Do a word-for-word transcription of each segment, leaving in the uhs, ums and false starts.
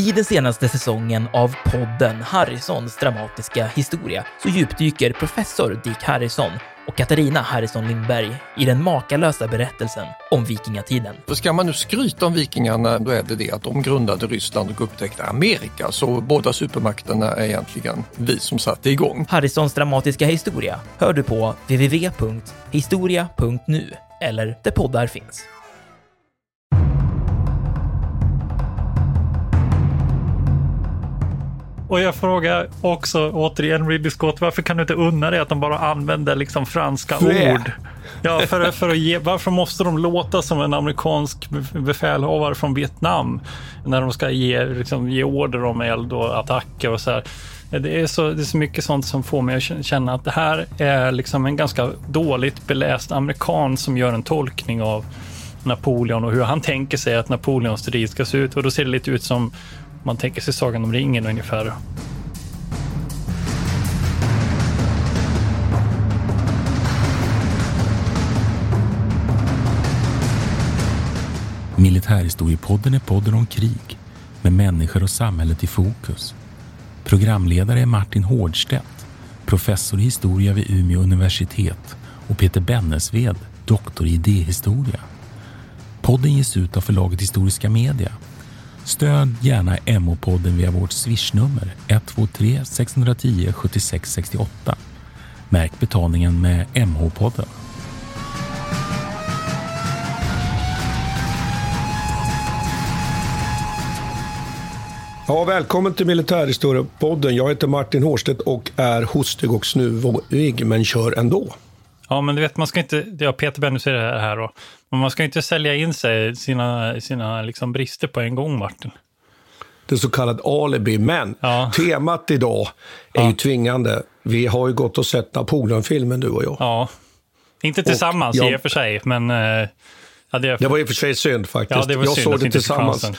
I den senaste säsongen av podden Harrisons dramatiska historia så djupdyker professor Dick Harrison och Katarina Harrison Lindberg i den makalösa berättelsen om vikingatiden. För ska man nu skryta om vikingarna, då är det det att de grundade Ryssland och upptäckte Amerika. Så båda supermakterna är egentligen vi som satte igång. Harrisons dramatiska historia hör du på w w w punkt historia punkt nu eller där poddar finns. Och jag frågar också återigen Ridley Scott, varför kan du inte unna dig att de bara använder liksom franska Frä. ord? Ja, för, för att ge, varför måste de låta som en amerikansk befälhavare från Vietnam när de ska ge, liksom, ge order om eld och attacker och så här? Det är så, det är så mycket sånt som får mig att känna att det här är liksom en ganska dåligt beläst amerikan som gör en tolkning av Napoleon och hur han tänker sig att Napoleons strid ska se ut. Och då ser det lite ut som man tänker sig Sagan om ringen ungefär. Militärhistoriepodden är podden om krig med människor och samhället i fokus. Programledare är Martin Hårdstedt, professor i historia vid Umeå universitet, och Peter Bennesved, doktor i idéhistoria. Podden ges ut av förlaget Historiska Media. Stöd gärna M O-podden via vårt swishnummer ett två tre sex ett noll sju sex sex åtta. Märk betalningen med M H-podden. Ja, välkommen till Militärhistoriepodden. Jag heter Martin Hårdstedt och är hostig och snuvig, men kör ändå. Ja, men du vet, man ska inte, ja, Peter Bennesved är här då, men man ska inte sälja in sig sina, sina liksom brister på en gång, Martin. Det är så kallad alibi, men ja. Temat idag är ja. ju tvingande. Vi har ju gått och sett Napoleon-filmen, du och jag. Ja, inte tillsammans jag, i och för sig, men... Ja, det, det var i och för sig synd faktiskt. Ja, det var jag synd såg det tillsammans.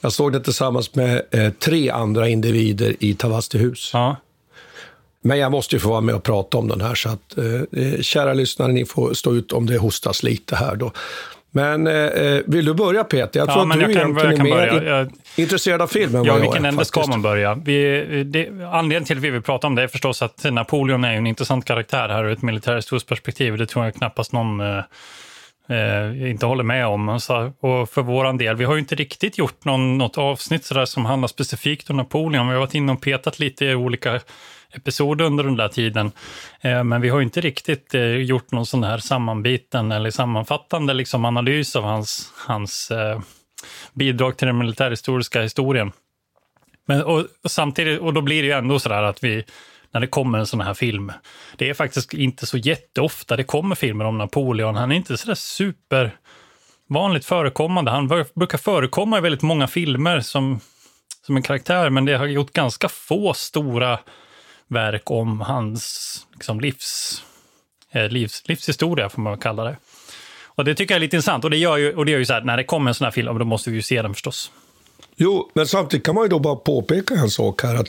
Jag såg det tillsammans med eh, tre andra individer i Tavastehus. Ja. Men jag måste ju få vara med och prata om den här, så att eh, kära lyssnare, ni får stå ut om det hostas lite här då. Men eh, vill du börja, Peter? Jag tror ja, att du jag kan, jag kan är börja. Jag, intresserad av filmen. Ja, vilken ände ska man börja? Vi, det, anledningen till att vi vill prata om det är förstås att Napoleon är en intressant karaktär här ur ett militärhistoriskt perspektiv. Det tror jag knappast någon eh, inte håller med om. Alltså, och för våran del, vi har ju inte riktigt gjort någon, något avsnitt så där som handlar specifikt om Napoleon. Vi har varit inne och petat lite i olika episod under den där tiden, men vi har inte riktigt gjort någon sån här sammanbiten eller sammanfattande liksom analys av hans, hans bidrag till den militärhistoriska historien. Men, och, och samtidigt, och då blir det ju ändå sådär att vi, när det kommer en sån här film, det är faktiskt inte så jätteofta det kommer filmer om Napoleon. Han är inte sådär super vanligt förekommande. Han brukar förekomma i väldigt många filmer som, som en karaktär, men det har gjort ganska få stora verk om hans liksom, livs, livs, livshistoria, får man kalla det. Och det tycker jag är lite intressant. Och det gör ju, och det gör ju så här, när det kommer en sån här film, då måste vi ju se den förstås. Jo, men samtidigt kan man ju då bara påpeka en sak här, att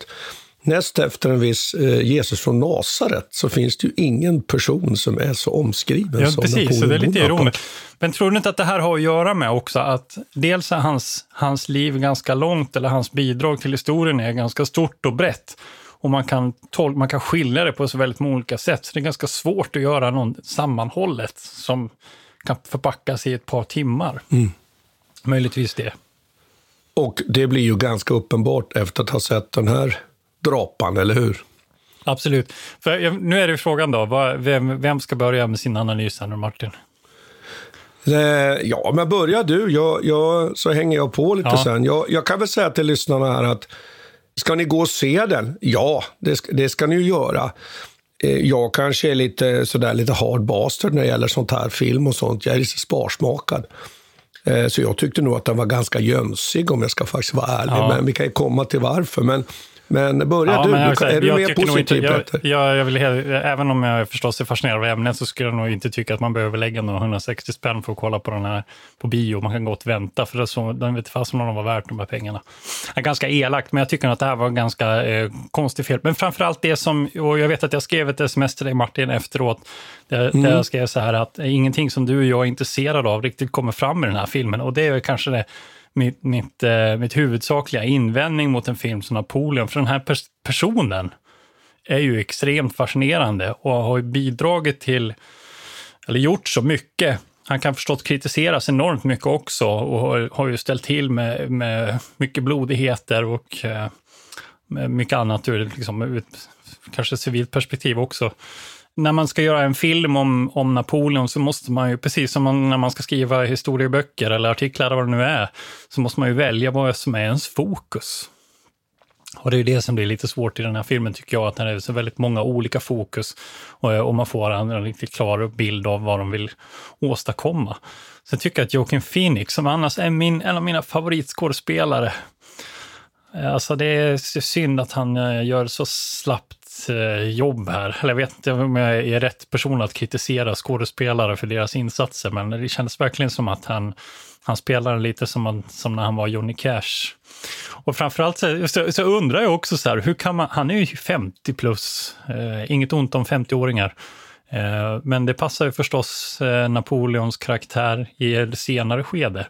näst efter en viss eh, Jesus från Nazaret så finns det ju ingen person som är så omskriven ja, som precis, Napoleon. Ja, precis, så det är lite ironiskt. Men tror du inte att det här har att göra med också att dels är hans, hans liv ganska långt, eller hans bidrag till historien är ganska stort och brett. Och man kan, tol- man kan skilja det på så väldigt många olika sätt. Så det är ganska svårt att göra någon sammanhållet som kan förpackas i ett par timmar. Mm. Möjligtvis det. Och det blir ju ganska uppenbart efter att ha sett den här drapan, eller hur? Absolut. För nu är det frågan då, vem, vem ska börja med sin analys här nu, Martin? Ja, men börja du. Jag, jag, så hänger jag på lite ja. sen. Jag, jag kan väl säga till lyssnarna här att ska ni gå och se den? Ja, det ska, det ska ni ju göra. Jag kanske är lite, sådär, lite hard bastard när det gäller sånt här film och sånt. Jag är lite sparsmakad. Så jag tyckte nog att den var ganska jönsig, om jag ska faktiskt vara ärlig. Ja. Men vi kan ju komma till varför. Men, men börja ja, du. Men kan, är du mer positiv, Peter? Jag, jag vill, även om jag förstås är fascinerad av ämnet, så skulle jag nog inte tycka att man behöver lägga några hundrasextio spänn för att kolla på den här på bio. Man kan gå och vänta, för det är så, den vet fast om de var värt de här pengarna. Det är ganska elakt, men jag tycker att det här var ganska eh, konstigt fel. Men framförallt det som, och jag vet att jag skrev ett sms till dig, Martin, efteråt. Där, mm. där jag skrev så här att ingenting som du och jag är intresserad av riktigt kommer fram i den här filmen. Och det är kanske det mitt, mitt, eh, mitt huvudsakliga invändning mot en film som Napoleon. För den här pers- personen är ju extremt fascinerande och har ju bidragit till, eller gjort så mycket. Han kan förstås kritiseras enormt mycket också och har, har ju ställt till med, med mycket blodigheter och eh, mycket annat ur liksom, ut, kanske civilt perspektiv också. När man ska göra en film om, om Napoleon så måste man ju, precis som man, när man ska skriva historieböcker eller artiklar eller vad det nu är, så måste man ju välja vad som är ens fokus. Och det är ju det som blir lite svårt i den här filmen tycker jag, att det är så väldigt många olika fokus och, och man får en, en riktigt klar bild av vad de vill åstadkomma. Sen tycker jag att Joaquin Phoenix, som annars är min, en av mina favoritskådespelare, alltså det är synd att han gör så slappt jobb här. Eller jag vet inte om jag är rätt person att kritisera skådespelare för deras insatser, men det kändes verkligen som att han, han spelade lite som, som när han var Johnny Cash. Och framförallt så, så, så undrar jag också så här, hur kan man, han är ju femtio plus, eh, inget ont om femtioåringar, eh, men det passar ju förstås eh, Napoleons karaktär i ett senare skede.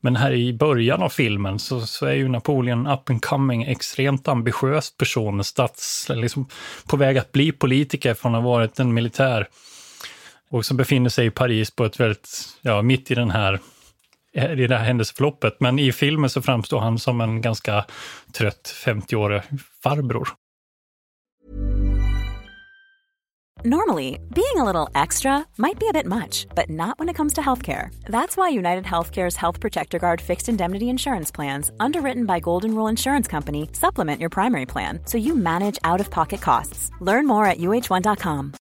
Men här i början av filmen så, så är ju Napoleon up and coming, extremt ambitiös person, stats, liksom på väg att bli politiker från att ha varit en militär, och som befinner sig i Paris på ett väldigt, ja, mitt i den här, i det här händelseförloppet. Men i filmen så framstår han som en ganska trött femtioårig farbror. Normally, being a little extra might be a bit much, but not when it comes to healthcare. That's why United Healthcare's Health Protector Guard fixed indemnity insurance plans, underwritten by Golden Rule Insurance Company, supplement your primary plan so you manage out-of-pocket costs. Learn more at u h one dot com.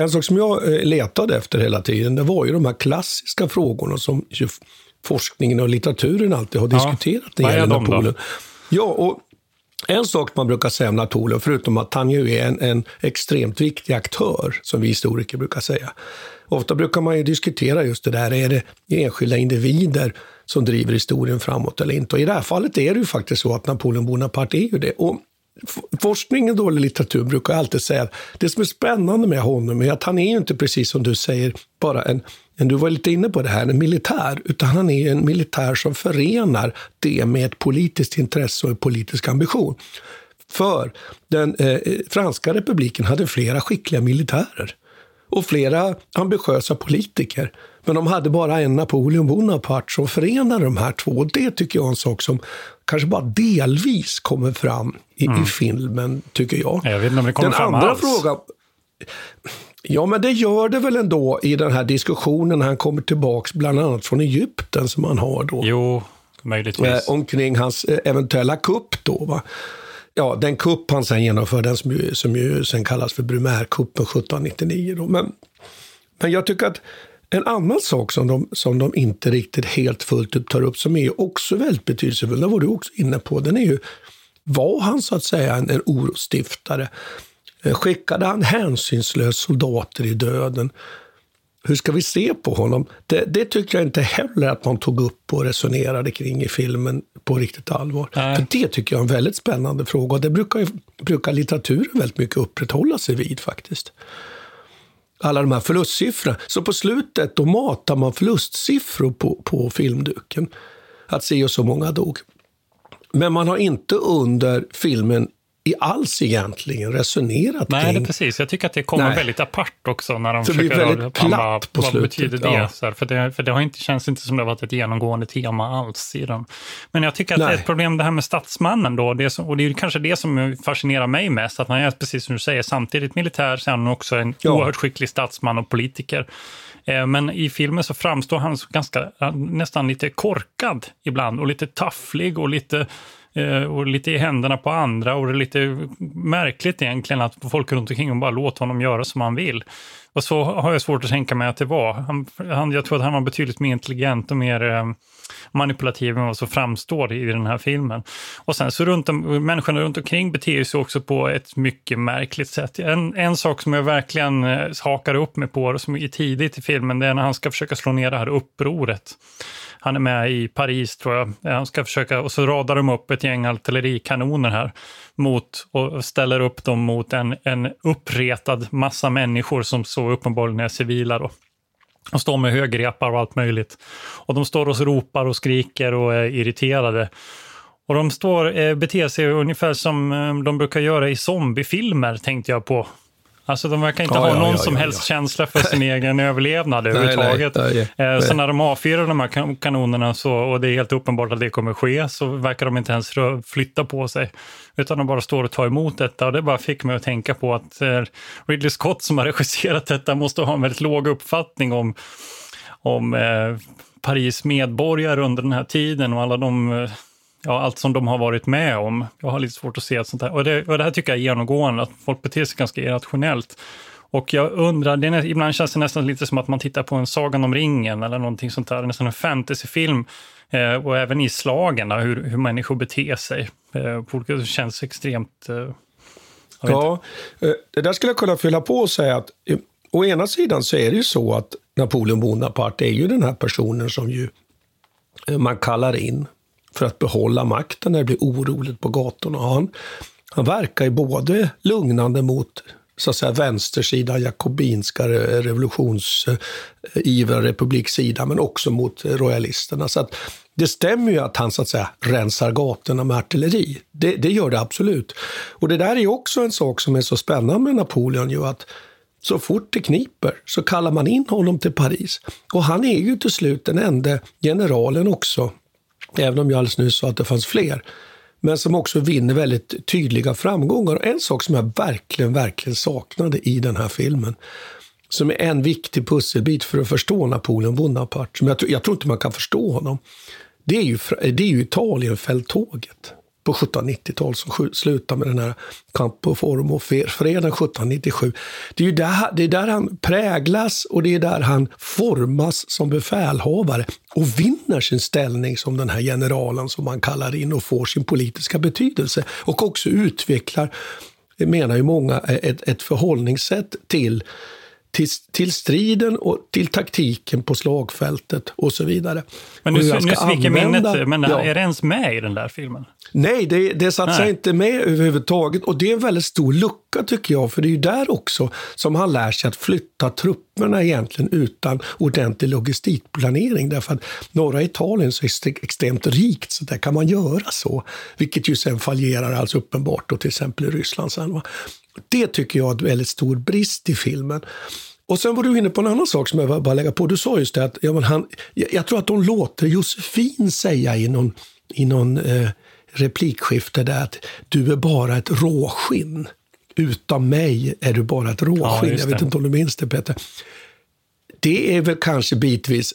En sak som jag letade efter hela tiden, det var ju de här klassiska frågorna som forskningen och litteraturen alltid har diskuterat. Ja, vad är de då? Ja, och en sak man brukar säga om Napoleon, förutom att han ju är en, en extremt viktig aktör, som vi historiker brukar säga. Ofta brukar man ju diskutera just det där, är det enskilda individer som driver historien framåt eller inte? Och i det här fallet är det ju faktiskt så att Napoleon Bonaparte är ju det. Och forskningen då, eller litteratur, brukar alltid säga att det som är spännande med honom är att han är ju inte, precis som du säger, bara en, en du var lite inne på det här, en militär, utan han är en militär som förenar det med ett politiskt intresse och en politisk ambition. För den eh, franska republiken hade flera skickliga militärer och flera ambitiösa politiker, men de hade bara en Napoleon Bonaparte som förenade de här två. Det tycker jag är en sak som kanske bara delvis kommer fram i, mm. i filmen, tycker jag. Jag vet inte om det kommer den fram andra alls. Frågan, ja, men det gör det väl ändå i den här diskussionen när han kommer tillbaks bland annat från Egypten som han har då. Jo, möjligtvis. Eh, omkring hans eventuella kupp då, va? Ja, den kupp han sen genomför, den som ju, som ju sen kallas för Brumärkuppen sjutton nittionio då. Men, men jag tycker att en annan sak som de, som de inte riktigt helt fullt upp tar upp, som är också väldigt betydelsefull, det var du också inne på, den är ju, var han så att säga en, en orostiftare? Skickade han hänsynslösa soldater i döden? Hur ska vi se på honom? Det, det tycker jag inte heller att man tog upp och resonerade kring i filmen på riktigt allvar. Nej. För det tycker jag är en väldigt spännande fråga, och det brukar, brukar litteraturen väldigt mycket upprätthålla sig vid faktiskt. Alla de här förlustsiffrorna. Så på slutet då matar man förlustsiffror på, på filmduken. Att se och så många dog. Men man har inte under filmen i alls egentligen resonerat. Nej, kring. Nej, precis. Jag tycker att det kommer Nej. väldigt apart också när de så försöker det väldigt platt alla, på vad slutet. Betyder det? Ja. Så här, för det, för det har inte, känns inte som det har varit ett genomgående tema alls i dem. Men jag tycker att Nej. det är ett problem det här med statsmannen då. Det som, och det är kanske det som fascinerar mig mest. Att han är, precis som du säger, samtidigt militär, sen också en ja. oerhört skicklig statsman och politiker. Men i filmen så framstår han så ganska, nästan lite korkad ibland. Och lite tafflig och lite... och lite i händerna på andra, och det är lite märkligt egentligen att folk runt omkring och bara låter honom göra som han vill. Och så har jag svårt att tänka mig att det var. Han, han, jag tror att han var betydligt mer intelligent och mer eh, manipulativ än vad som framstår i den här filmen. Och sen så runt om, människorna runt omkring beter sig också på ett mycket märkligt sätt. En, en sak som jag verkligen eh, hakar upp mig på, och som är tidigt i filmen, det är när han ska försöka slå ner det här upproret. Han är med i Paris, tror jag. Han ska försöka, och så radar de upp ett gäng artillerikanoner här mot, och ställer upp dem mot en, en uppretad massa människor som så uppenbarligen är civila då. De står med högrepar och allt möjligt. Och de står och ropar och skriker och är irriterade. Och de står, eh, beter sig ungefär som eh, de brukar göra i zombiefilmer, tänkte jag på. Alltså de verkar inte ah, ha ja, någon ja, som ja, helst ja. känsla för sin egen överlevnad överhuvudtaget. Nej, nej, nej, nej. Eh, så när de avfyrar de här kan- kanonerna så, och det är helt uppenbart att det kommer ske, så verkar de inte ens rö- flytta på sig. Utan de bara står och tar emot detta, och det bara fick mig att tänka på att eh, Ridley Scott som har regisserat detta måste ha en väldigt låg uppfattning om, om eh, Paris medborgare under den här tiden och alla de... Eh, Ja, allt som de har varit med om. Jag har lite svårt att se sånt här. Och det, och det här tycker jag är genomgående, att folk beter sig ganska irrationellt. Och jag undrar, det är, ibland känns det nästan lite som att man tittar på en Sagan om ringen eller någonting sånt där, nästan en fantasyfilm. Eh, och även i slagen, hur, hur människor beter sig. Eh, på olika, det känns extremt... Eh, ja, inte. Det där skulle jag kunna fylla på och säga att eh, å ena sidan så är det ju så att Napoleon Bonaparte är ju den här personen som ju eh, man kallar in för att behålla makten när det blir oroligt på gatorna. Han, han verkar ju både lugnande mot så att säga vänstersida, jakobinska revolutionsiver, republiksida, men också mot royalisterna. Så att det stämmer ju att han så att säga rensar gatorna med artilleri. Det, det gör det absolut. Och det där är ju också en sak som är så spännande med Napoleon, ju att så fort det kniper så kallar man in honom till Paris. Och han är ju till slut den enda generalen också, även om jag alldeles nyss sa att det fanns fler, men som också vinner väldigt tydliga framgångar. Och en sak som jag verkligen, verkligen saknade i den här filmen, som är en viktig pusselbit för att förstå Napoleon Bonaparte, som jag, jag tror inte man kan förstå honom, det är ju, det är ju Italienfälttåget på sjuttonhundranittiotalet som slutar med den här Campo Formo fredagen sjuttonhundranittiosju. Det är ju där, det är där han präglas, och det är där han formas som befälhavare och vinner sin ställning som den här generalen som man kallar in och får sin politiska betydelse. Och också utvecklar, menar ju många, ett, ett förhållningssätt till, till, till striden och till taktiken på slagfältet och så vidare. Men nu, nu sviker minnet, men ja. Är det ens med i den där filmen? Nej, det, det satt sig inte med överhuvudtaget, och det är en väldigt stor lucka tycker jag, för det är ju där också som han lär sig att flytta trupperna egentligen utan ordentlig logistikplanering, därför att norra Italien så är extremt rikt, så där kan man göra så, vilket ju sen fallerar alltså uppenbart då, till exempel i Ryssland sen, va? Det tycker jag är en väldigt stor brist i filmen. Och sen var du inne på en annan sak som jag bara lägga på. Du sa just det att ja, men han, jag, jag tror att de låter Josefin säga i någon, i någon eh, replikskifte där att du är bara ett råskinn. Utan mig är du bara ett råskinn. Ja, jag vet inte om du minns det, Peter. Det är väl kanske bitvis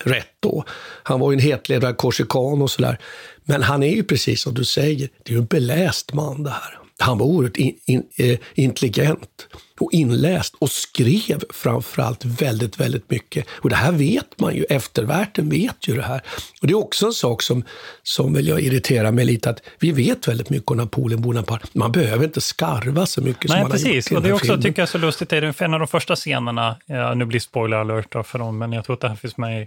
rätt då. Han var ju en hetlevrad korsikan och sådär. Men han är ju precis som du säger, det är ju en beläst man det här. Han var oerhört in, in, eh, intelligent och inläst och skrev framförallt väldigt, väldigt mycket. Och det här vet man ju, eftervärlden vet ju det här. Och det är också en sak som, som vill jag irritera mig lite, att vi vet väldigt mycket om Napoleon Bonaparte. Man behöver inte skarva så mycket. Nej, som man precis. Har gjort i och det är också, filmen. Tycker jag, så lustigt. Det är en av de första scenerna, ja, nu blir spoiler alert då för dem, men jag tror att det här finns med i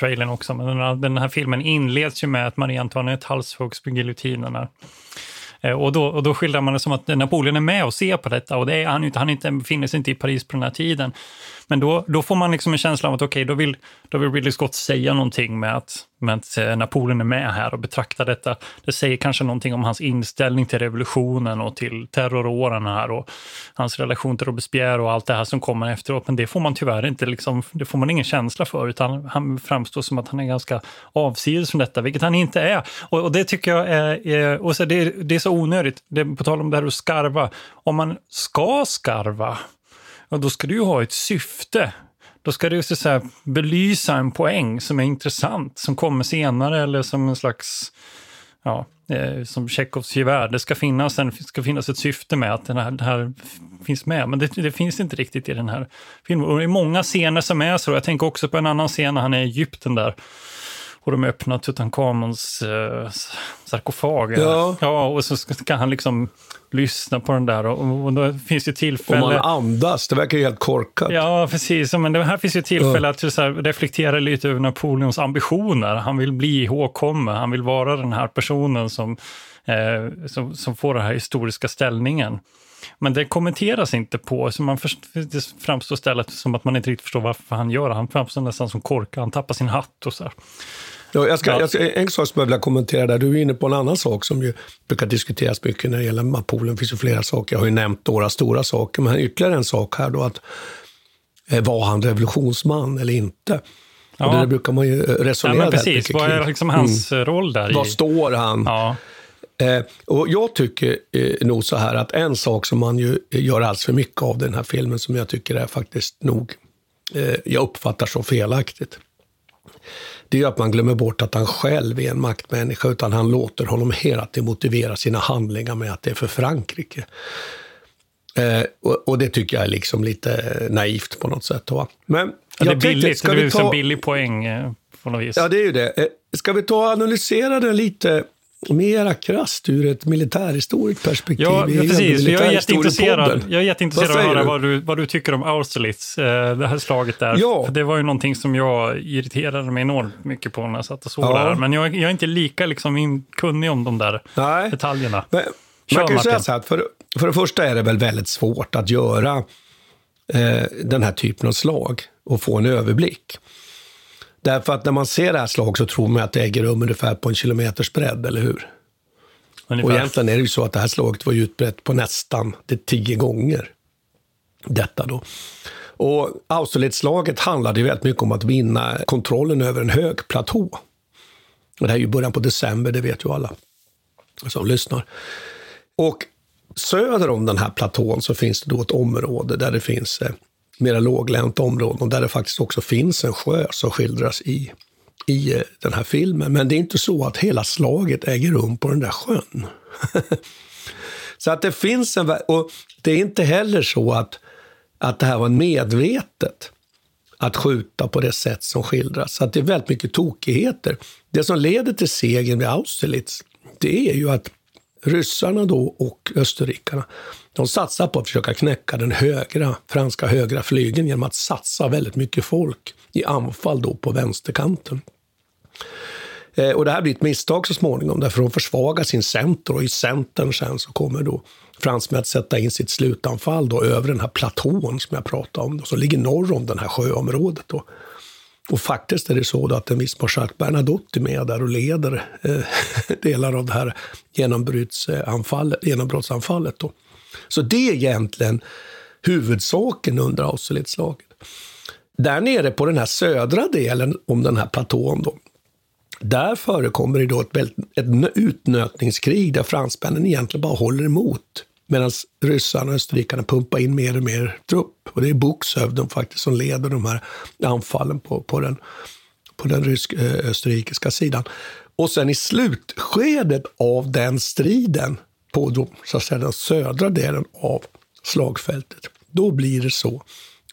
trailern också. Men den här, den här filmen inleds ju med att Marie Antoinette halshuggs på giljotinerna. Och då, och då skildrar man det som att Napoleon är med och ser på detta, och det är han inte, han inte, befinner sig inte i Paris på den här tiden. Men då, då får man liksom en känsla av att okej, okay, då, vill, då vill Ridley Scott säga någonting med att, med att Napoleon är med här och betraktar detta. Det säger kanske någonting om hans inställning till revolutionen och till terroråren här och hans relation till Robespierre och allt det här som kommer efteråt. Men det får man tyvärr inte, liksom, det får man ingen känsla för, utan han framstår som att han är ganska avsides från detta, vilket han inte är. Och, och det tycker jag är, och så det, det är så onödigt. Det, på tal om det här att skarva, om man ska skarva, och då ska du ju ha ett syfte. Då ska du så här belysa en poäng som är intressant, som kommer senare, eller som en slags, ja, eh, som Chekhovs gevär. Det ska finnas, en, ska finnas ett syfte med att den här, det här finns med, men det, det finns inte riktigt i den här filmen. Och det är många scener som är så. Jag tänker också på en annan scen när han är i Egypten där. Och de öppnar Tutankamons eh, sarkofag. Ja. ja, och så ska, kan han liksom lyssna på den där. Och, och då finns ju tillfälle... Och man andas, det verkar ju helt korkat. Ja, precis. Men det här finns ju tillfälle ja. att så här, reflektera lite över Napoleons ambitioner. Han vill bli ihågkommen. Han vill vara den här personen som, eh, som, som får den här historiska ställningen. Men det kommenteras inte på, så man först, det framstår stället som att man inte riktigt förstår varför han gör det. Han framstår nästan som korkad, han tappar sin hatt och så här. Ja, jag ska, jag ska, en sak som jag vill kommentera där, du är inne på en annan sak som ju brukar diskuteras mycket när det gäller Napoleon. Det finns ju flera saker, jag har ju nämnt några stora saker, men ytterligare en sak här då, att var han revolutionsman eller inte? Ja. Och det där brukar man ju resonera. Ja, precis, vad är liksom hans mm. roll där? I... Var står han? Ja. Eh, och jag tycker eh, nog så här att en sak som man ju gör alls för mycket av den här filmen, som jag tycker är faktiskt nog, eh, jag uppfattar så felaktigt, det är att man glömmer bort att han själv är en maktmänniska, utan han låter honom hela tiden motivera sina handlingar med att det är för Frankrike. Eh, och, och det tycker jag är liksom lite naivt på något sätt. Va? Men ja, det är billigt, tänkte, ska det vi ta... en billig poäng eh, på något vis. Ja, det är ju det. Eh, ska vi ta och analysera det lite mera krasst ur ett militärhistoriskt perspektiv? Ja, precis. Jag är jätteintresserad, jag är jätteintresserad av att höra vad du, vad du tycker om Austerlitz, eh, det här slaget där. Ja. För det var ju någonting som jag irriterade mig enormt mycket på när jag satt och såg ja. där. Men jag, jag är inte lika liksom kunnig om de där Nej. detaljerna. Men, man kan ju säga så här, för, för det första är det väl väldigt svårt att göra eh, den här typen av slag och få en överblick. Därför att när man ser det här slaget så tror man att det äger rum ungefär på en kilometers bredd, eller hur? Ungefär. Och egentligen är det ju så att det här slaget var utbrett på nästan det tio gånger. Detta då. Och Austerlitz-slaget handlade ju väldigt mycket om att vinna kontrollen över en hög platå. Och det här är ju början på december, det vet ju alla som lyssnar. Och söder om den här platån så finns det då ett område där det finns... Eh, mera låglänta områden, och där det faktiskt också finns en sjö som skildras i, i den här filmen. Men det är inte så att hela slaget äger rum på den där sjön. Så att det finns en... Och det är inte heller så att, att det här var medvetet att skjuta på det sätt som skildras. Så att det är väldigt mycket tokigheter. Det som leder till segern vid Austerlitz, det är ju att ryssarna då och österrikarna, de satsar på att försöka knäcka den högra, franska högra flygeln genom att satsa väldigt mycket folk i anfall då på vänsterkanten. Eh, och det här blir ett misstag så småningom, därför de försvagar sin center, och i centern sen så kommer då fransmän att sätta in sitt slutanfall då över den här platån som jag pratade om, då, som ligger norr om den här sjöområdet då. Och faktiskt är det så då att en viss marskalk Bernadotte är med där och leder eh, delar av det här genombrottsanfallet då. Så det är egentligen huvudsaken under Austerlitz-slaget. Där nere på den här södra delen om den här platån då, där förekommer det då ett, ett utnötningskrig där fransmännen egentligen bara håller emot, medan ryssarna och österrikarna pumpar in mer och mer trupp. Och det är Bokshövden faktiskt som leder de här anfallen på, på den, på den rysk-österrikiska sidan. Och sen i slutskedet av den striden på de, så att säga, den södra delen av slagfältet, då blir det så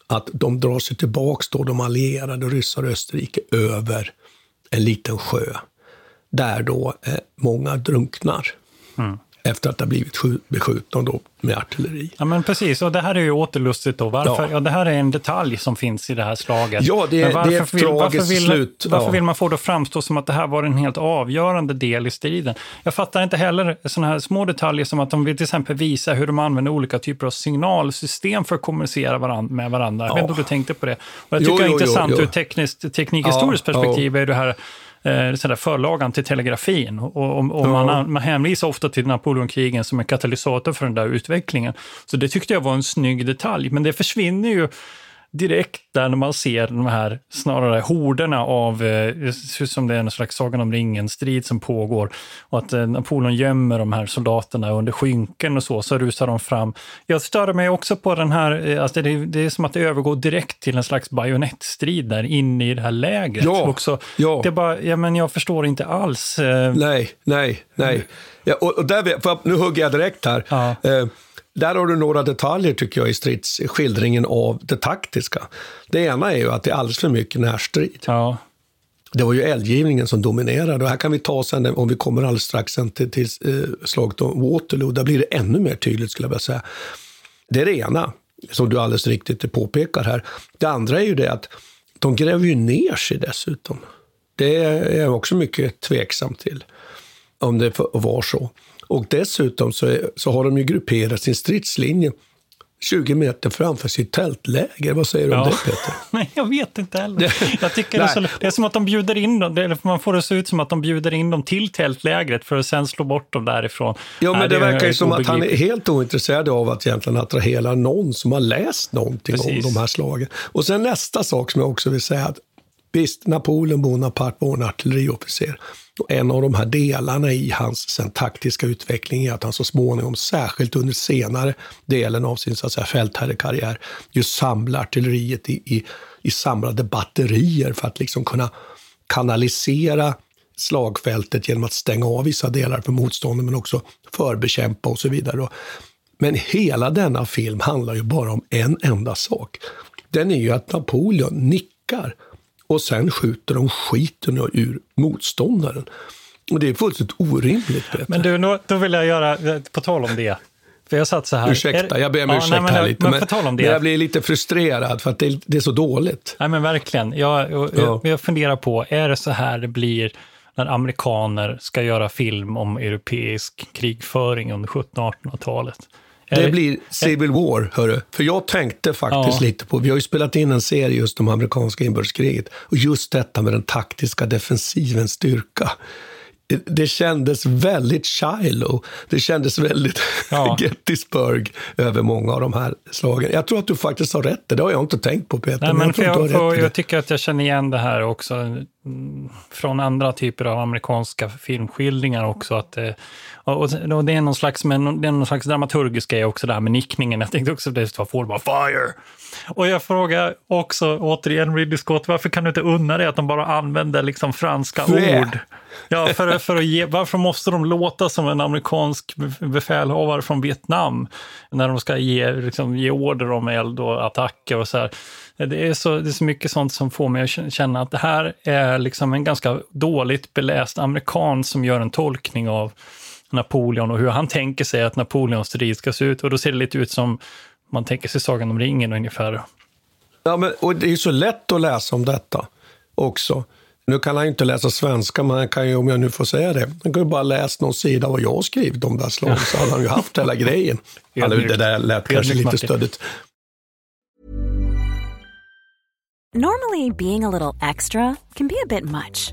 att de drar sig tillbaka då, de allierade ryssar och Österrike, över en liten sjö där då eh, många drunknar. Mm. Efter att det har blivit beskjutna då med artilleri. Ja, men precis. Och det här är ju återlustigt då. Varför? Ja. Ja, det här är en detalj som finns i det här slaget. Ja, det, men varför det är ett vill, varför vill, slut. Varför ja. vill man få det framstå som att det här var en helt avgörande del i striden? Jag fattar inte heller sådana här små detaljer som att de vill till exempel visa hur de använder olika typer av signalsystem för att kommunicera varan- med varandra. Ja. Jag vet inte om du tänkte på det. Och jag tycker jo, det är intressant jo, jo. ur tekniskt, teknikhistoriskt ja, perspektiv ja. är det här... Eh, förlagan till telegrafin, och, och, och ja. man, man hänvisar ofta till Napoleonkrigen som en katalysator för den där utvecklingen. Så det tyckte jag var en snygg detalj, men det försvinner ju direkt där när man ser de här snarare horderna av eh, som det är en slags Sagan om ringen strid som pågår, och att eh, Napoleon gömmer de här soldaterna under skynken och så, så rusar de fram. Jag störde mig också på den här, eh, alltså det, det är som att det övergår direkt till en slags bajonettstrid där inne i det här lägret. Ja, också. Ja. Det är bara, ja, men jag förstår inte alls. Eh, nej, nej, nej. Ja, och, och där, för nu hugger jag direkt här. Ja. Eh, Där har du några detaljer tycker jag i stridsskildringen av det taktiska. Det ena är ju att det är alldeles för mycket närstrid. Ja. Det var ju eldgivningen som dominerade. Och här kan vi ta sen, om vi kommer alldeles strax sen till, till eh, slaget om Waterloo, där blir det ännu mer tydligt skulle jag vilja säga. Det är det ena, som du alldeles riktigt påpekar här. Det andra är ju det att de gräver ju ner sig dessutom. Det är jag också mycket tveksam till, om det var så. Och dessutom så, är, så har de ju grupperat sin stridslinje tjugo meter framför sitt tältläger. Vad säger du ja. om det, Peter? Nej, jag vet inte heller. Jag tycker det, är så, det är som att de bjuder in dem, eller man får det se ut som att de bjuder in dem till tältlägret för att sen slå bort dem därifrån. Ja, men Nej, det, det verkar ju som att han är helt ointresserad av att egentligen attrahera någon som har läst någonting Precis. om de här slagen. Och sen nästa sak som jag också vill säga, att visst, Napoleon Bonaparte var en artilleriofficer. Och en av de här delarna i hans sen taktiska utveckling är att han så småningom, särskilt under senare delen av sin så att säga fältherrekarriär, just samlar artilleriet i, i, i samlade batterier för att liksom kunna kanalisera slagfältet genom att stänga av vissa delar för motståndet men också förbekämpa och så vidare. Men hela denna film handlar ju bara om en enda sak. Den är ju att Napoleon nickar och sen skjuter de skiten ur motståndaren. Och det är fullständigt orimligt. Men du, då vill jag göra, på tal om det. För jag satt så här. Ursäkta, jag ber om ja, ursäkt nej, men, här lite. Men, men, på tal om det. Men jag blir lite frustrerad för att det, det är så dåligt. Nej men verkligen. Jag, jag, ja. jag funderar på, är det så här det blir när amerikaner ska göra film om europeisk krigföring under sjuttonhundra- och artonhundratalet? Det blir Civil War, hörru. För jag tänkte faktiskt ja. lite på, vi har ju spelat in en serie just om amerikanska inbördeskriget. Och just detta med den taktiska defensivens styrka. Det kändes väldigt Shiloh. Det kändes väldigt ja. Gettysburg över många av de här slagen. Jag tror att du faktiskt har rätt. Det har jag inte tänkt på, Peter. Nej, men men jag, tror jag, jag, jag, jag tycker att jag känner igen det här också från andra typer av amerikanska filmskildringar också. Att, och, och det är någon slags, men, det är någon slags dramaturgisk grej också där med nickningen. Jag tänkte också att det var folk bara fire. Och jag frågar också återigen Ridley Scott, varför kan du inte unna dig att de bara använder liksom franska Frä. ord? Ja, för, för att ge, varför måste de låta som en amerikansk befälhavare från Vietnam när de ska ge, liksom, ge order om eld och attacker och så här. Det är så, det är så mycket sånt som får mig att känna att det här är liksom en ganska dåligt beläst amerikan som gör en tolkning av Napoleon och hur han tänker sig att Napoleons strid ska se ut. Och då ser det lite ut som man tänker sig Sagan om ringen ungefär. Ja, men och det är ju så lätt att läsa om detta också. Nu kan han ju inte läsa svenska, men han kan ju, om jag nu får säga det, han kan ju bara läsa någon sida vad jag skrivit om där slaget, så hade han ju haft hela grejen. Alltså, det där lät kanske lite stödigt. Normally, being a little extra can be a bit much,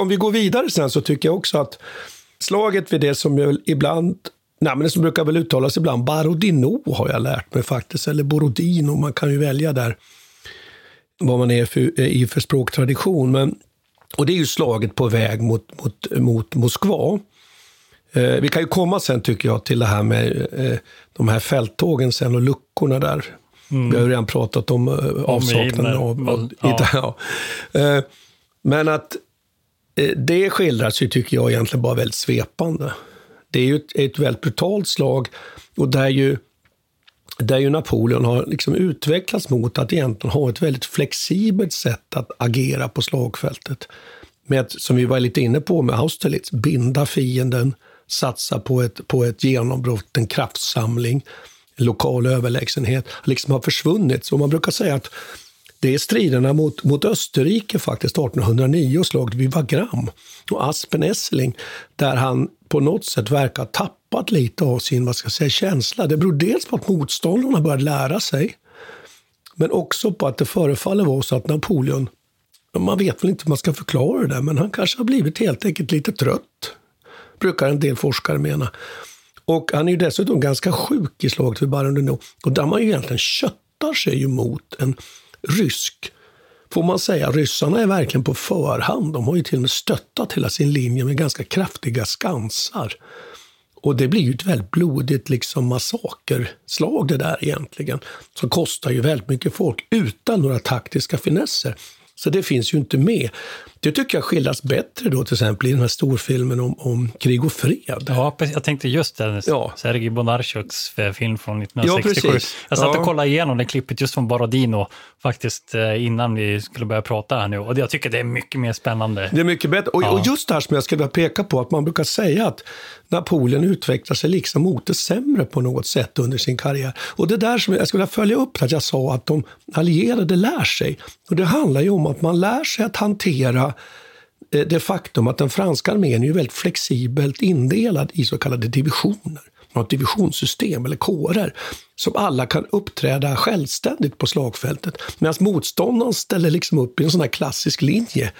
Om vi går vidare sen så tycker jag också att slaget vid det som jag ibland, nej men det som brukar väl uttalas ibland, Borodino har jag lärt mig faktiskt, eller Borodino, man kan ju välja där vad man är för, i för språktradition. Men, och det är ju slaget på väg mot, mot, mot Moskva. Eh, vi kan ju komma sen tycker jag till det här med eh, de här fälttågen sen och luckorna där. Mm. Vi har ju redan pratat om eh, avsaknaden av... av ja. Ja. Eh, men att det skildras ju tycker jag egentligen bara väldigt svepande. Det är ju ett, ett väldigt brutalt slag och där ju, där ju Napoleon har liksom utvecklats mot att egentligen ha ett väldigt flexibelt sätt att agera på slagfältet. Med att, som vi var lite inne på med Austerlitz, binda fienden, satsa på ett, på ett genombrott, en kraftsamling, en lokal överlägsenhet, liksom har försvunnit. Så man brukar säga att det är striderna mot, mot Österrike faktiskt arton hundra nio och slaget vid Wagram och Aspen Essling där han på något sätt verkar ha tappat lite av sin, vad ska jag säga, känsla. Det beror dels på att motståndarna började lära sig men också på att det förefaller vara så att Napoleon, man vet väl inte hur man ska förklara det där, men han kanske har blivit helt enkelt lite trött, brukar en del forskare mena. Och han är ju dessutom ganska sjuk i slaget vid Borodino och där man ju egentligen köttar sig emot en rysk, får man säga. Ryssarna är verkligen på förhand. De har ju till och med stöttat hela sin linje med ganska kraftiga skansar. Och det blir ju ett väldigt blodigt liksom massakerslag det där egentligen. Som kostar ju väldigt mycket folk utan några taktiska finesser. Så det finns ju inte med. Det tycker jag skildras bättre då till exempel i den här storfilmen om, om krig och fred. Ja, jag tänkte just den, ja. Sergej Bondartjuks film från nittonhundrasextiosju. Ja, jag satt ja. och kollade igenom det klippet just från Borodino faktiskt innan vi skulle börja prata här nu. Och jag tycker det är mycket mer spännande. Det är mycket bättre. Och, ja. och just det här som jag skulle vilja peka på, att man brukar säga att Napoleon utvecklar sig liksom mot det sämre på något sätt under sin karriär. Och det där som jag skulle följa upp, att jag sa att de allierade lär sig. Och det handlar ju om att man lär sig att hantera det faktum att den franska armén är väldigt flexibelt indelad i så kallade divisioner. Man har ett divisionssystem eller kårer som alla kan uppträda självständigt på slagfältet. Medan motståndaren ställer liksom upp i en sån här klassisk linje.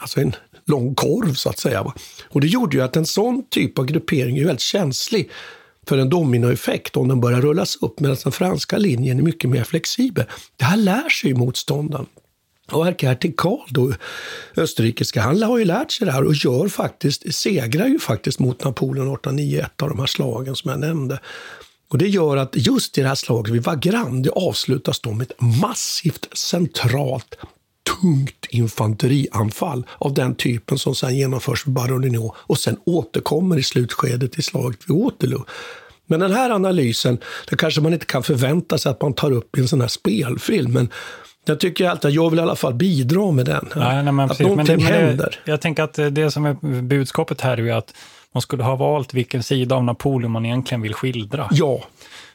Alltså en lång korv så att säga. Och det gjorde ju att en sån typ av gruppering är väldigt känslig för en dominoeffekt om den börjar rullas upp, medan den franska linjen är mycket mer flexibel. Det här lär sig motståndaren. Och hertig Karl då, österrikiska, han har ju lärt sig det här och gör faktiskt, segrar ju faktiskt mot Napoleon arton hundra nittioett av de här slagen som jag nämnde. Och det gör att just i det här slaget vid Wagram, det avslutas då med ett massivt centralt tungt infanterianfall av den typen som sedan genomförs vid Borodino och sen återkommer i slutskedet i slaget vid Waterloo. Men den här analysen, det kanske man inte kan förvänta sig att man tar upp i en sån här spelfilm, men jag tycker alltid att jag vill i alla fall bidra med den. Nej, nej, men att precis, någonting men det, händer. Men det, jag tänker att det som är budskapet här är att man skulle ha valt vilken sida av Napoleon man egentligen vill skildra. Ja.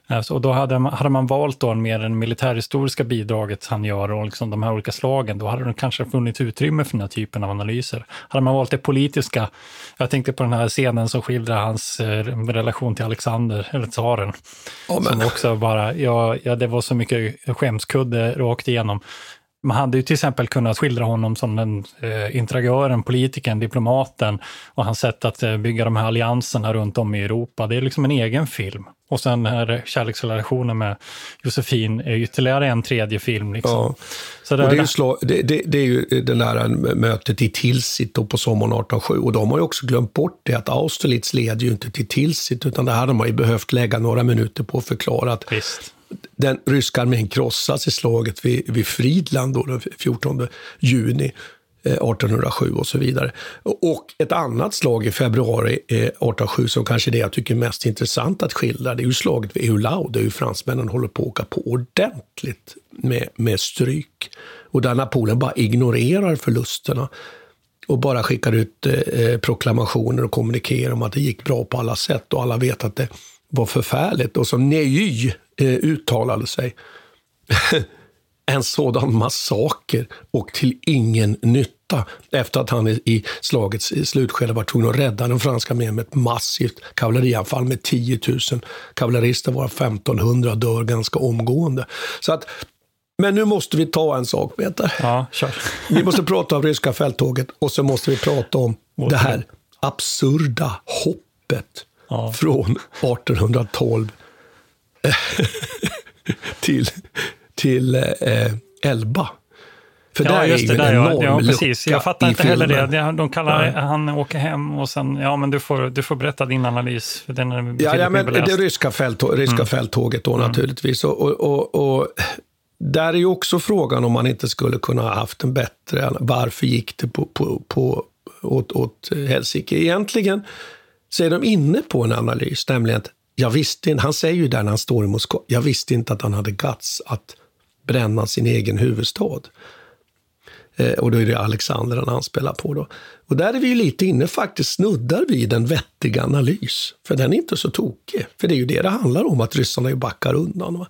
Alltså, och då hade man, hade man valt då mer än militärhistoriska bidraget han gör och liksom de här olika slagen, då hade det kanske funnits utrymme för den här typen av analyser. Hade man valt det politiska, jag tänkte på den här scenen som skildrar hans eh, relation till Alexander, eller tsaren. Oh, som också bara, ja, ja det var så mycket skämskudde rakt igenom. Man hade ju till exempel kunnat skildra honom som den eh, intrigören, politikern, diplomaten och hans sätt att eh, bygga de här allianserna runt om i Europa. Det är liksom en egen film. Och sen den här kärleksrelationen med Josefin är ytterligare en tredje film. Liksom. Ja. Så det, och det, är ju slå, det, det, det är ju det där mötet i Tilsit då på sommaren arton hundra sju. Och de har ju också glömt bort det att Austerlitz leder ju inte till Tilsit, utan det här de har ju behövt lägga några minuter på att förklara att Visst. den ryska armén krossas i slaget vid, vid Fridland då, den fjortonde juni arton hundra sju och så vidare. Och ett annat slag i februari arton hundra sju som kanske det jag tycker är mest intressant att skildra, det är ju slaget vid Eylau, där ju fransmännen håller på att åka på ordentligt med, med stryk. Och där Napoleon bara ignorerar förlusterna och bara skickar ut eh, proklamationer och kommunikerar om att det gick bra på alla sätt och alla vet att det var förfärligt. Och som Neuilly eh, uttalade sig en sådan massaker och till ingen nytta, efter att han i slagets slutskede var tvungen att rädda den franska armén med ett massivt kavallerianfall med tio tusen kavallerister, varav femton hundra dör ganska omgående. Så att, men nu måste vi ta en sak, Peter. Ja, kör. Vi måste prata om ryska fälttåget och så måste vi prata om det här absurda hoppet ja. från arton hundra tolv till till eh, Elba. För ja, där just är det, där jag, ja, precis. Jag fattar inte filmen. heller det. De kallar ja. han åker hem och sen, ja men du får, du får berätta din analys. För den är ja, ja, men det ryska, fälttå- ryska mm. fälttåget då mm. naturligtvis. Och, och, och, och där är ju också frågan om man inte skulle kunna ha haft en bättre, varför gick det på, på, på, åt, åt Helsike? Egentligen så är de inne på en analys, nämligen att jag visste inte, han säger ju där när han står i Moskva, jag visste inte att han hade guts att bränna sin egen huvudstad. Eh, och då är det Alexander han anspelar på då. Och där är vi ju lite inne faktiskt, snuddar vid en vettig analys. För den är inte så tokig. För det är ju det det handlar om, att ryssarna ju backar undan. Va?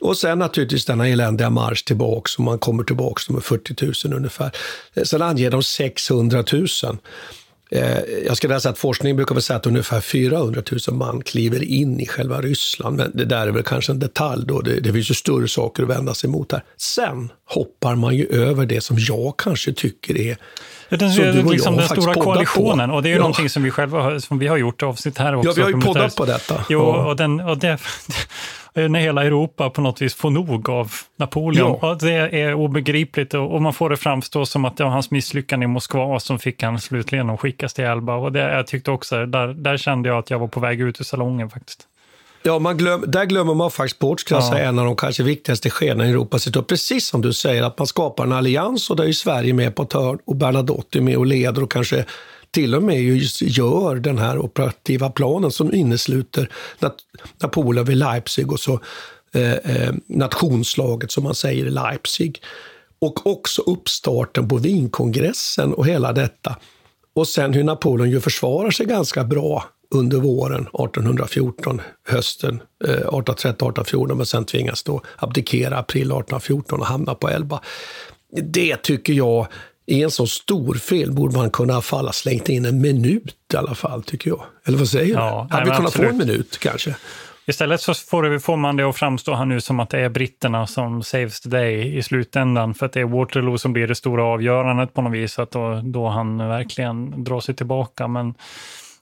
Och sen naturligtvis denna eländiga marsch tillbaka, som man kommer tillbaka med fyrtio tusen ungefär. Eh, sen anger de sexhundratusen. Jag ska läsa att forskningen brukar väl säga att ungefär fyrahundratusen man kliver in i själva Ryssland. Men det där är väl kanske en detalj då. Det, det finns ju större saker att vända sig emot här. Sen hoppar man ju över det som jag kanske tycker är... Den, så du och liksom jag den stora koalitionen på. Och det är ju ja. någonting som vi själva har, som vi har gjort avsnitt här också. Ja, vi har ju poddat på detta. Jo, ja. och, den, och det... när hela Europa på något vis får nog av Napoleon. Ja. Det är obegripligt och man får det framstå som att det var hans misslyckande i Moskva som fick han slutligen att skickas till Elba. Och det jag tyckte också, där, där kände jag att jag var på väg ut ur salongen faktiskt. Ja, man glöm, där glömmer man faktiskt bort, ska jag säga, en av de kanske viktigaste skenorna i Europa. Sitter precis som du säger, att man skapar en allians, och där är Sverige med på ett hörn och Bernadotte är med och leder och kanske till och med just gör den här operativa planen som innesluter Napoleon vid Leipzig och så eh, eh, nationslaget som man säger i Leipzig. Och också uppstarten på Wienkongressen och hela detta. Och sen hur Napoleon ju försvarar sig ganska bra under våren arton fjorton, hösten eh, arton tretton arton fjorton, men sen tvingas då abdikera april arton fjorton och hamna på Elba. Det tycker jag är en så stor fel, borde man kunna falla slängt in en minut i alla fall, tycker jag. Eller vad säger ja, du? Hade vi kunnat absolut. få en minut kanske? Istället så får, får man det att framstå här nu som att det är britterna som saves the day i slutändan, för att det är Waterloo som blir det stora avgörandet på något vis, att då, då han verkligen drar sig tillbaka. Men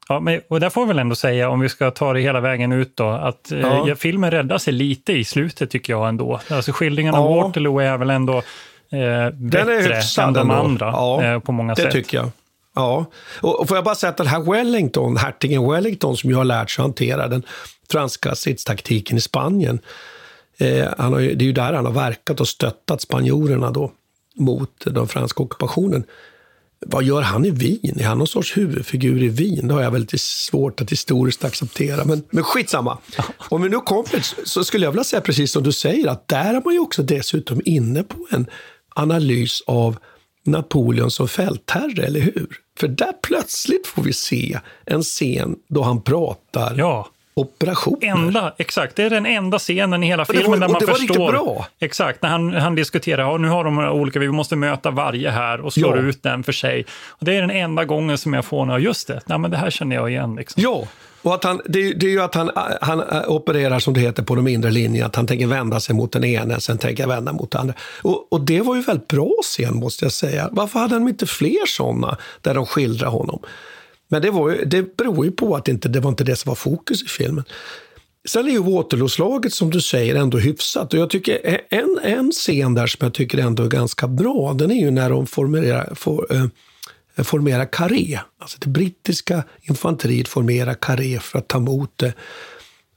ja, men, och där får vi väl ändå säga, om vi ska ta det hela vägen ut då, att ja. eh, filmen räddar sig lite i slutet tycker jag ändå. Alltså skildringen ja. av Waterloo är väl ändå eh, bättre än de andra ja. eh, på många det sätt. Det tycker jag. Ja, och, och får jag bara säga att den här Wellington, hertigen Wellington som jag har lärt sig hantera den franska stridstaktiken i Spanien. Eh, han har, det är ju där han har verkat och stöttat spanjorerna då mot den franska ockupationen. Vad gör han i Wien? Är han någon sorts huvudfigur i Wien? Det har jag väldigt svårt att historiskt acceptera. Men, men skitsamma. Om vi nu kommer så skulle jag vilja säga precis som du säger, att där är man ju också dessutom inne på en analys av Napoleon som fältherre, eller hur? För där plötsligt får vi se en scen då han pratar... Ja. Operationer. Enda, exakt, det är den enda scenen i hela filmen var, där man förstår. Bra. Exakt, när han, han diskuterar, ja, nu har de olika, vi måste möta varje här och slå ja. ut den för sig. Och det är den enda gången som jag får, och just det, nej, men det här känner jag igen. Liksom. Ja, och att han, det, det är ju att han, han opererar som det heter på de mindre linjerna, att han tänker vända sig mot den ena, sen tänker vända mot den andra. Och, och det var ju väldigt bra scen, måste jag säga. Varför hade han inte fler sådana där de skildrar honom? Men det, var ju, det beror ju på att inte, det var inte det som var fokus i filmen. Sen är ju Waterloo-slaget som du säger ändå hyfsat. Och jag tycker en, en scen där som jag tycker ändå är ganska bra, den är ju när de formerar, for, eh, formerar karé. Alltså det brittiska infanteriet formerar karé för att ta emot det,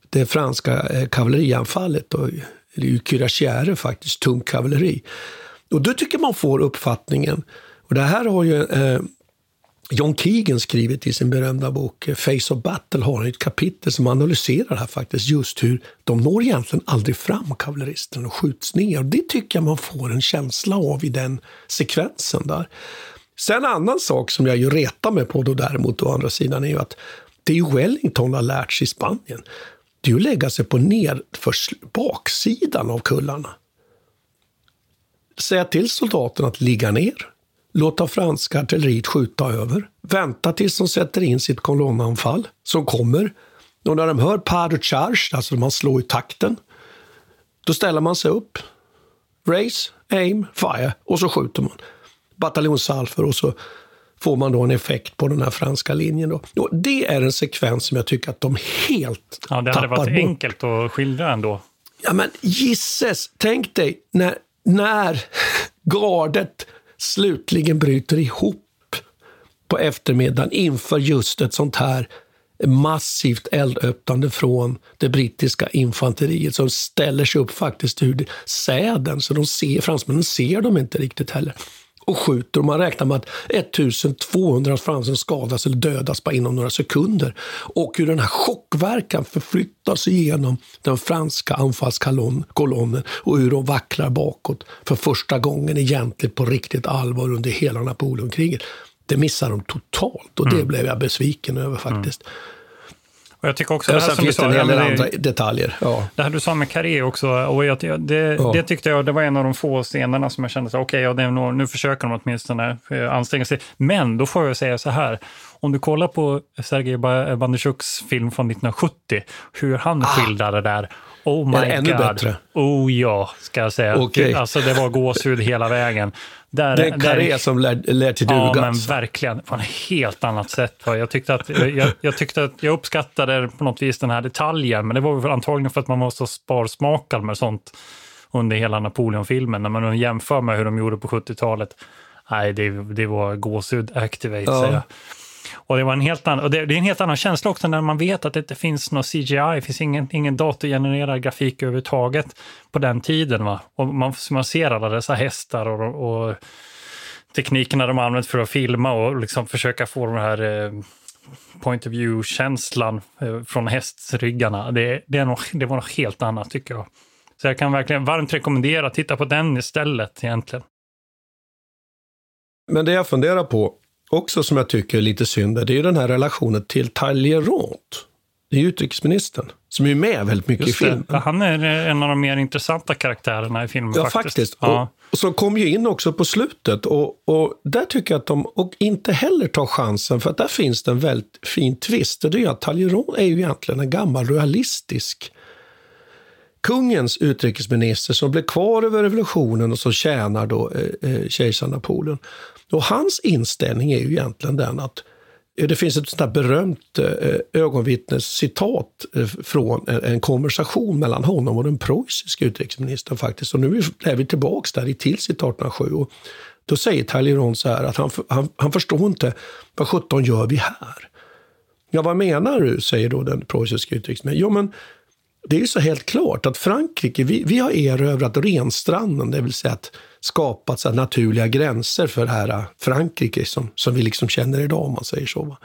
det franska eh, kavallerianfallet. Och, det är ju cuirassier faktiskt, tung kavalleri. Och då tycker man får uppfattningen, och det här har ju... Eh, John Keegan skrivit i sin berömda bok Face of Battle, har ett kapitel som analyserar här faktiskt just hur de når egentligen aldrig fram, kavalleristerna, och skjuts ner. Och det tycker jag man får en känsla av i den sekvensen där. Sen en annan sak som jag ju retar mig på då däremot å andra sidan är ju att det ju Wellington har lärt sig i Spanien. Det är ju att lägga sig på ner för baksidan av kullarna. Säga till soldaterna att ligga ner. Låta franska artilleriet skjuta över. Vänta tills de sätter in sitt kolonnanfall som kommer. Och när de hör pas de charge, alltså man slår i takten, då ställer man sig upp. Raise, aim, fire. Och så skjuter man. Bataljonssalver, och så får man då en effekt på den här franska linjen. Då. Det är en sekvens som jag tycker att de helt tappar bort. Ja, det hade varit bort. Enkelt att skildra ändå. Ja, men gisses, tänk dig när, när gardet slutligen bryter ihop på eftermiddagen inför just ett sånt här massivt eldöppnande från det brittiska infanteriet som ställer sig upp faktiskt ur säden, så de ser, fransmännen ser dem inte riktigt heller, och skjuter, och man räknar med att ettusen tvåhundra fransmän skadas eller dödas bara inom några sekunder, och hur den här chockverkan förflyttas igenom den franska anfallskolonnen och hur de vacklar bakåt för första gången egentligen på riktigt allvar under hela Napoleonkriget. Det missar de totalt, och det mm. blev jag besviken över faktiskt. Mm. Och jag tycker också det här som du sa, en del andra detaljer. Ja. Det här du sa med karé också, och jag, det, ja. det tyckte jag, det var en av de få scenerna som jag kände så okej, okay, ja, nu försöker de åtminstone anstränga sig. Men då får jag säga så här, om du kollar på Sergej Bondartjuks film från nittonhundrasjuttio, hur han ah. skildrar det där. Oh my ännu god. Bättre. Oh ja, ska jag säga. Okay. Alltså det var gåshud hela vägen. Där, det är en karé där, som lär, lär till duga. Ja, men verkligen. På ett helt annat sätt. Jag tyckte, att, jag, jag tyckte att jag uppskattade på något vis den här detaljen, men det var väl antagligen för att man var så sparsmakad med sånt under hela Napoleon-filmen. När man jämför med hur de gjorde på sjuttiotalet. Nej, det, det var gåshud activate, ja. säger jag. Och det var en helt annan, och det, det är en helt annan känsla också när man vet att det inte finns någon C G I, det finns ingen, ingen datorgenererad grafik överhuvudtaget på den tiden, va? Och man, man ser alla dessa hästar och, och teknikerna de använt för att filma och liksom försöka få de här eh, point of view-känslan eh, från hästryggarna. Det, det, är nog, det var något helt annat tycker jag. Så jag kan verkligen varmt rekommendera att titta på den istället egentligen. Men det jag funderar på också som jag tycker är lite synd, det är ju den här relationen till Talleyrand. Det är ju utrikesministern som är med väldigt mycket i filmen. Han är en av de mer intressanta karaktärerna i filmen ja, faktiskt. faktiskt. Ja. Och, och så kom ju in också på slutet och, och där tycker jag att de och inte heller tar chansen, för att där finns det en väldigt fin twist. Det är ju att Talleyrand är ju egentligen en gammal realistisk kungens utrikesminister som blev kvar över revolutionen och så tjänar då eh, kejsar Napoleon. Och hans inställning är ju egentligen den att det finns ett sånt här berömt ögonvittnescitat från en konversation mellan honom och den preussiska utrikesministern faktiskt. Och nu är vi tillbaks där i Tilsit arton noll sju. Och då säger Talleyrand så här att han, han, han förstår inte, vad sjutton gör vi här? Ja, vad menar du, säger då den preussiska utrikesministern. Jo, men det är ju så helt klart att Frankrike, vi, vi har erövrat renstranden, det vill säga att skapat så här naturliga gränser för här Frankrike som, som vi liksom känner idag, om man säger så.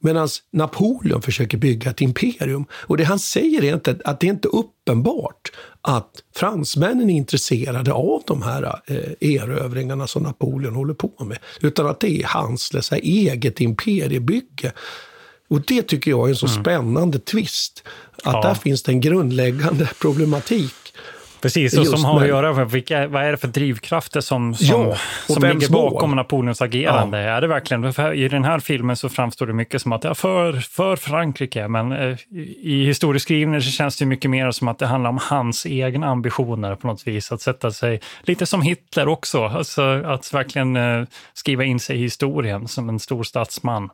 Medan Napoleon försöker bygga ett imperium, och det han säger är inte, att det är inte uppenbart att fransmännen är intresserade av de här eh, erövringarna som Napoleon håller på med, utan att det är hans så här, eget imperiebygge. Och det tycker jag är en så mm. spännande twist. Att ja. Där finns det en grundläggande problematik. Precis, och som har med att göra med vilka, vad är det för drivkrafter som, som, ja, som ligger bakom Napoleons agerande. Ja. Är det verkligen, för i den här filmen så framstår det mycket som att det är för, för Frankrike, men eh, i historieskrivningen så känns det mycket mer som att det handlar om hans egna ambitioner på något vis. Att sätta sig, lite som Hitler också, alltså, att verkligen eh, skriva in sig i historien som en stor statsman.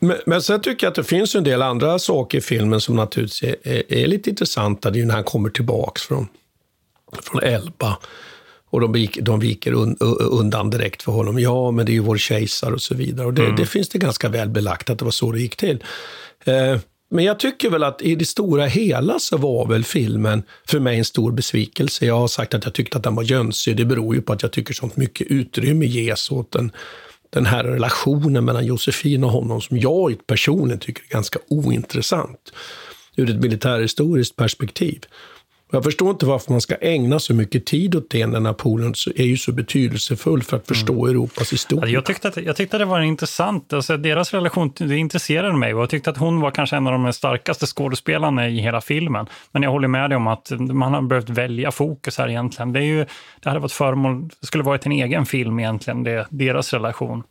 Men, men sen tycker jag att det finns en del andra saker i filmen som naturligtvis är, är, är lite intressanta. Det är ju när han kommer tillbaks från, från Elba och de, de viker un, undan direkt för honom. Ja, men det är ju vår kejsar och så vidare. Och det, mm. det finns det ganska väl belagt att det var så det gick till. Eh, men jag tycker väl att i det stora hela så var väl filmen för mig en stor besvikelse. Jag har sagt att jag tyckte att den var jönsig. Det beror ju på att jag tycker sånt mycket utrymme ges åt den. Den här relationen mellan Josefin och honom som jag personligen tycker är ganska ointressant ur ett militärhistoriskt perspektiv. Jag förstår inte varför man ska ägna så mycket tid åt det när Napoleon är ju så betydelsefull för att förstå mm. Europas historia. Jag tyckte, att, jag tyckte att det var intressant. Alltså, deras relation det intresserade mig, och jag tyckte att hon var kanske en av de starkaste skådespelarna i hela filmen. Men jag håller med dig om att man har behövt välja fokus här egentligen. Det, är ju, det hade varit föremål, det skulle varit en egen film egentligen, det, deras relation.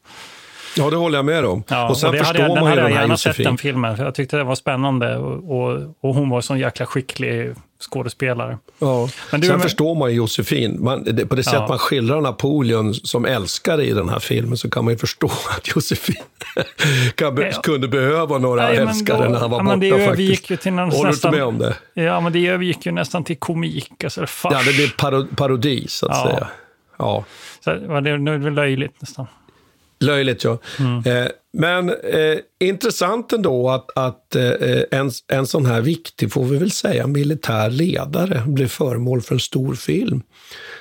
Ja, det håller jag med om. Ja, och sen och det förstår hade, man den hade jag gärna Josefin. Sett den filmen. Jag tyckte det var spännande och, och, och hon var en sån jäkla skicklig skådespelare. Ja, men du, sen men... förstår man ju Josefin. Man, det, på det sätt ja. Man skildrar Napoleon som älskare i den här filmen så kan man ju förstå att Josefin kan be, ja. kunde behöva några Nej, älskare då, när han var ja, borta det faktiskt. Ju till Håller du inte med om det? Ja, men det övergick ju nästan till komik. Alltså, fars. Ja, det blev paro, parodi så att ja. säga. Ja. Så, det, nu är det löjligt nästan. Löjligt, ja. Mm. Eh, men eh, intressant ändå att, att eh, en, en sån här viktig, får vi väl säga, militär ledare blir föremål för en stor film.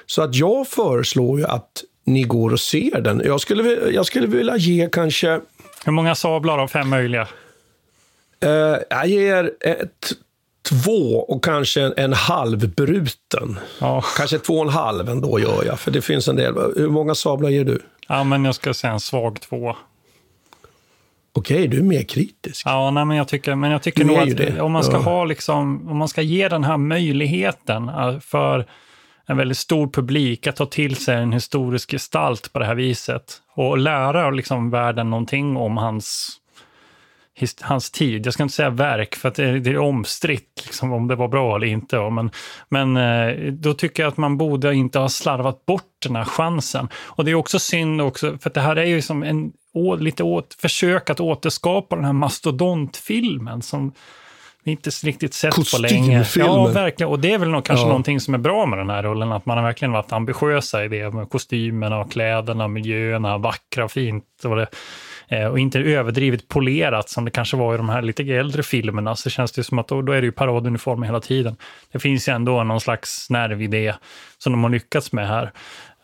Så att jag föreslår ju att ni går och ser den. Jag skulle, jag skulle vilja ge kanske... Hur många sablar av fem möjliga? Eh, jag ger ett... Två och kanske en, en halv bruten. Ja. Kanske två och en halv ändå gör jag. För det finns en del. Hur många sablar ger du? Ja, men jag ska säga en svag två. Okej, du är mer kritisk. Ja, nej, men jag tycker, men jag tycker nog att det. Om man ska ja. ha liksom, om man ska ge den här möjligheten för en väldigt stor publik att ta till sig en historisk gestalt på det här viset. Och lära liksom världen någonting om hans... hans tid. Jag ska inte säga verk för att det, det är omstritt liksom, om det var bra eller inte. Ja. Men, men då tycker jag att man borde inte ha slarvat bort den här chansen. Och det är också synd också, för att det här är ju som en å, lite åt, försök att återskapa den här mastodontfilmen som vi inte riktigt sett på länge. Ja, verkligen. Och det är väl nog, kanske ja. någonting som är bra med den här rollen, att man har verkligen varit ambitiösa i det med kostymerna och kläderna, miljöerna, vackra och fint och det. eh, och inte överdrivet polerat som det kanske var i de här lite äldre filmerna, så känns det som att då, då är det ju paraduniformer hela tiden. Det finns ju ändå någon slags nerv i det som de har lyckats med här.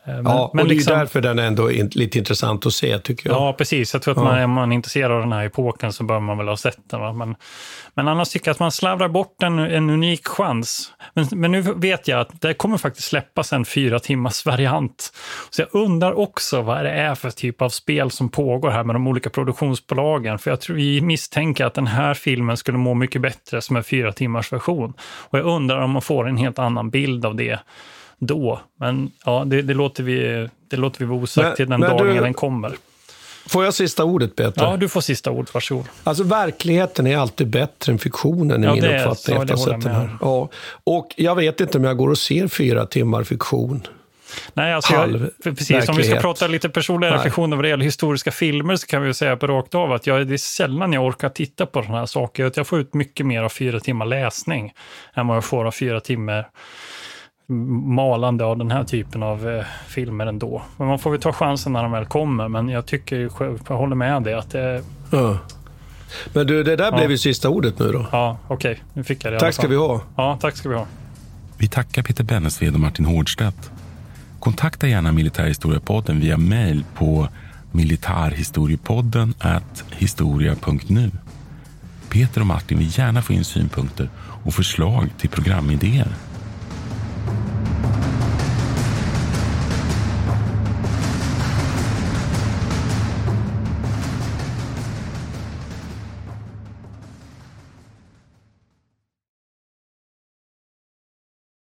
Men, ja, men och det är liksom, därför den är ändå in, lite intressant att se, tycker jag. Ja, precis. Jag tror att ja. man, är man intresserad av den här epoken så bör man väl ha sett den. Va? Men, men annars tycker jag att man slarvar bort en, en unik chans. Men, men nu vet jag att det kommer faktiskt släppas en fyra timmars variant. Så jag undrar också vad det är för typ av spel som pågår här med de olika produktionsbolagen. För jag tror vi misstänker att den här filmen skulle må mycket bättre som en fyra timmars version. Och jag undrar om man får en helt annan bild av det då, men ja, det, det låter vi det låter vi vara osagt men, till den dagen du, den kommer. Får jag sista ordet, Peter? Ja, du får sista ordet, varsågod. Alltså verkligheten är alltid bättre än fiktionen i ja, min det, uppfattning så, efter sättet här. här. Ja, och jag vet inte om jag går och ser fyra timmar fiktion. Nej, alltså jag, precis, om vi ska prata lite personliga Nej. reflektioner över historiska filmer så kan vi ju säga på rakt av att jag, det är sällan jag orkar titta på sådana här saker. Jag får ut mycket mer av fyra timmar läsning än vad jag får av fyra timmar malande av den här typen av eh, filmer ändå. Men man får väl ta chansen när de väl kommer, men jag tycker jag håller med det att det... Ja. Men du, det där ja. blev ju sista ordet nu då. Ja, okej. Okay. Nu fick jag det. Tack ska vi ha. Ja, tack ska vi ha. Vi tackar Peter Bennesved och Martin Hårdstedt. Kontakta gärna Militärhistoriepodden via mejl på militärhistoriepodden at historia punkt nu. Peter och Martin vill gärna få in synpunkter och förslag till programidéer.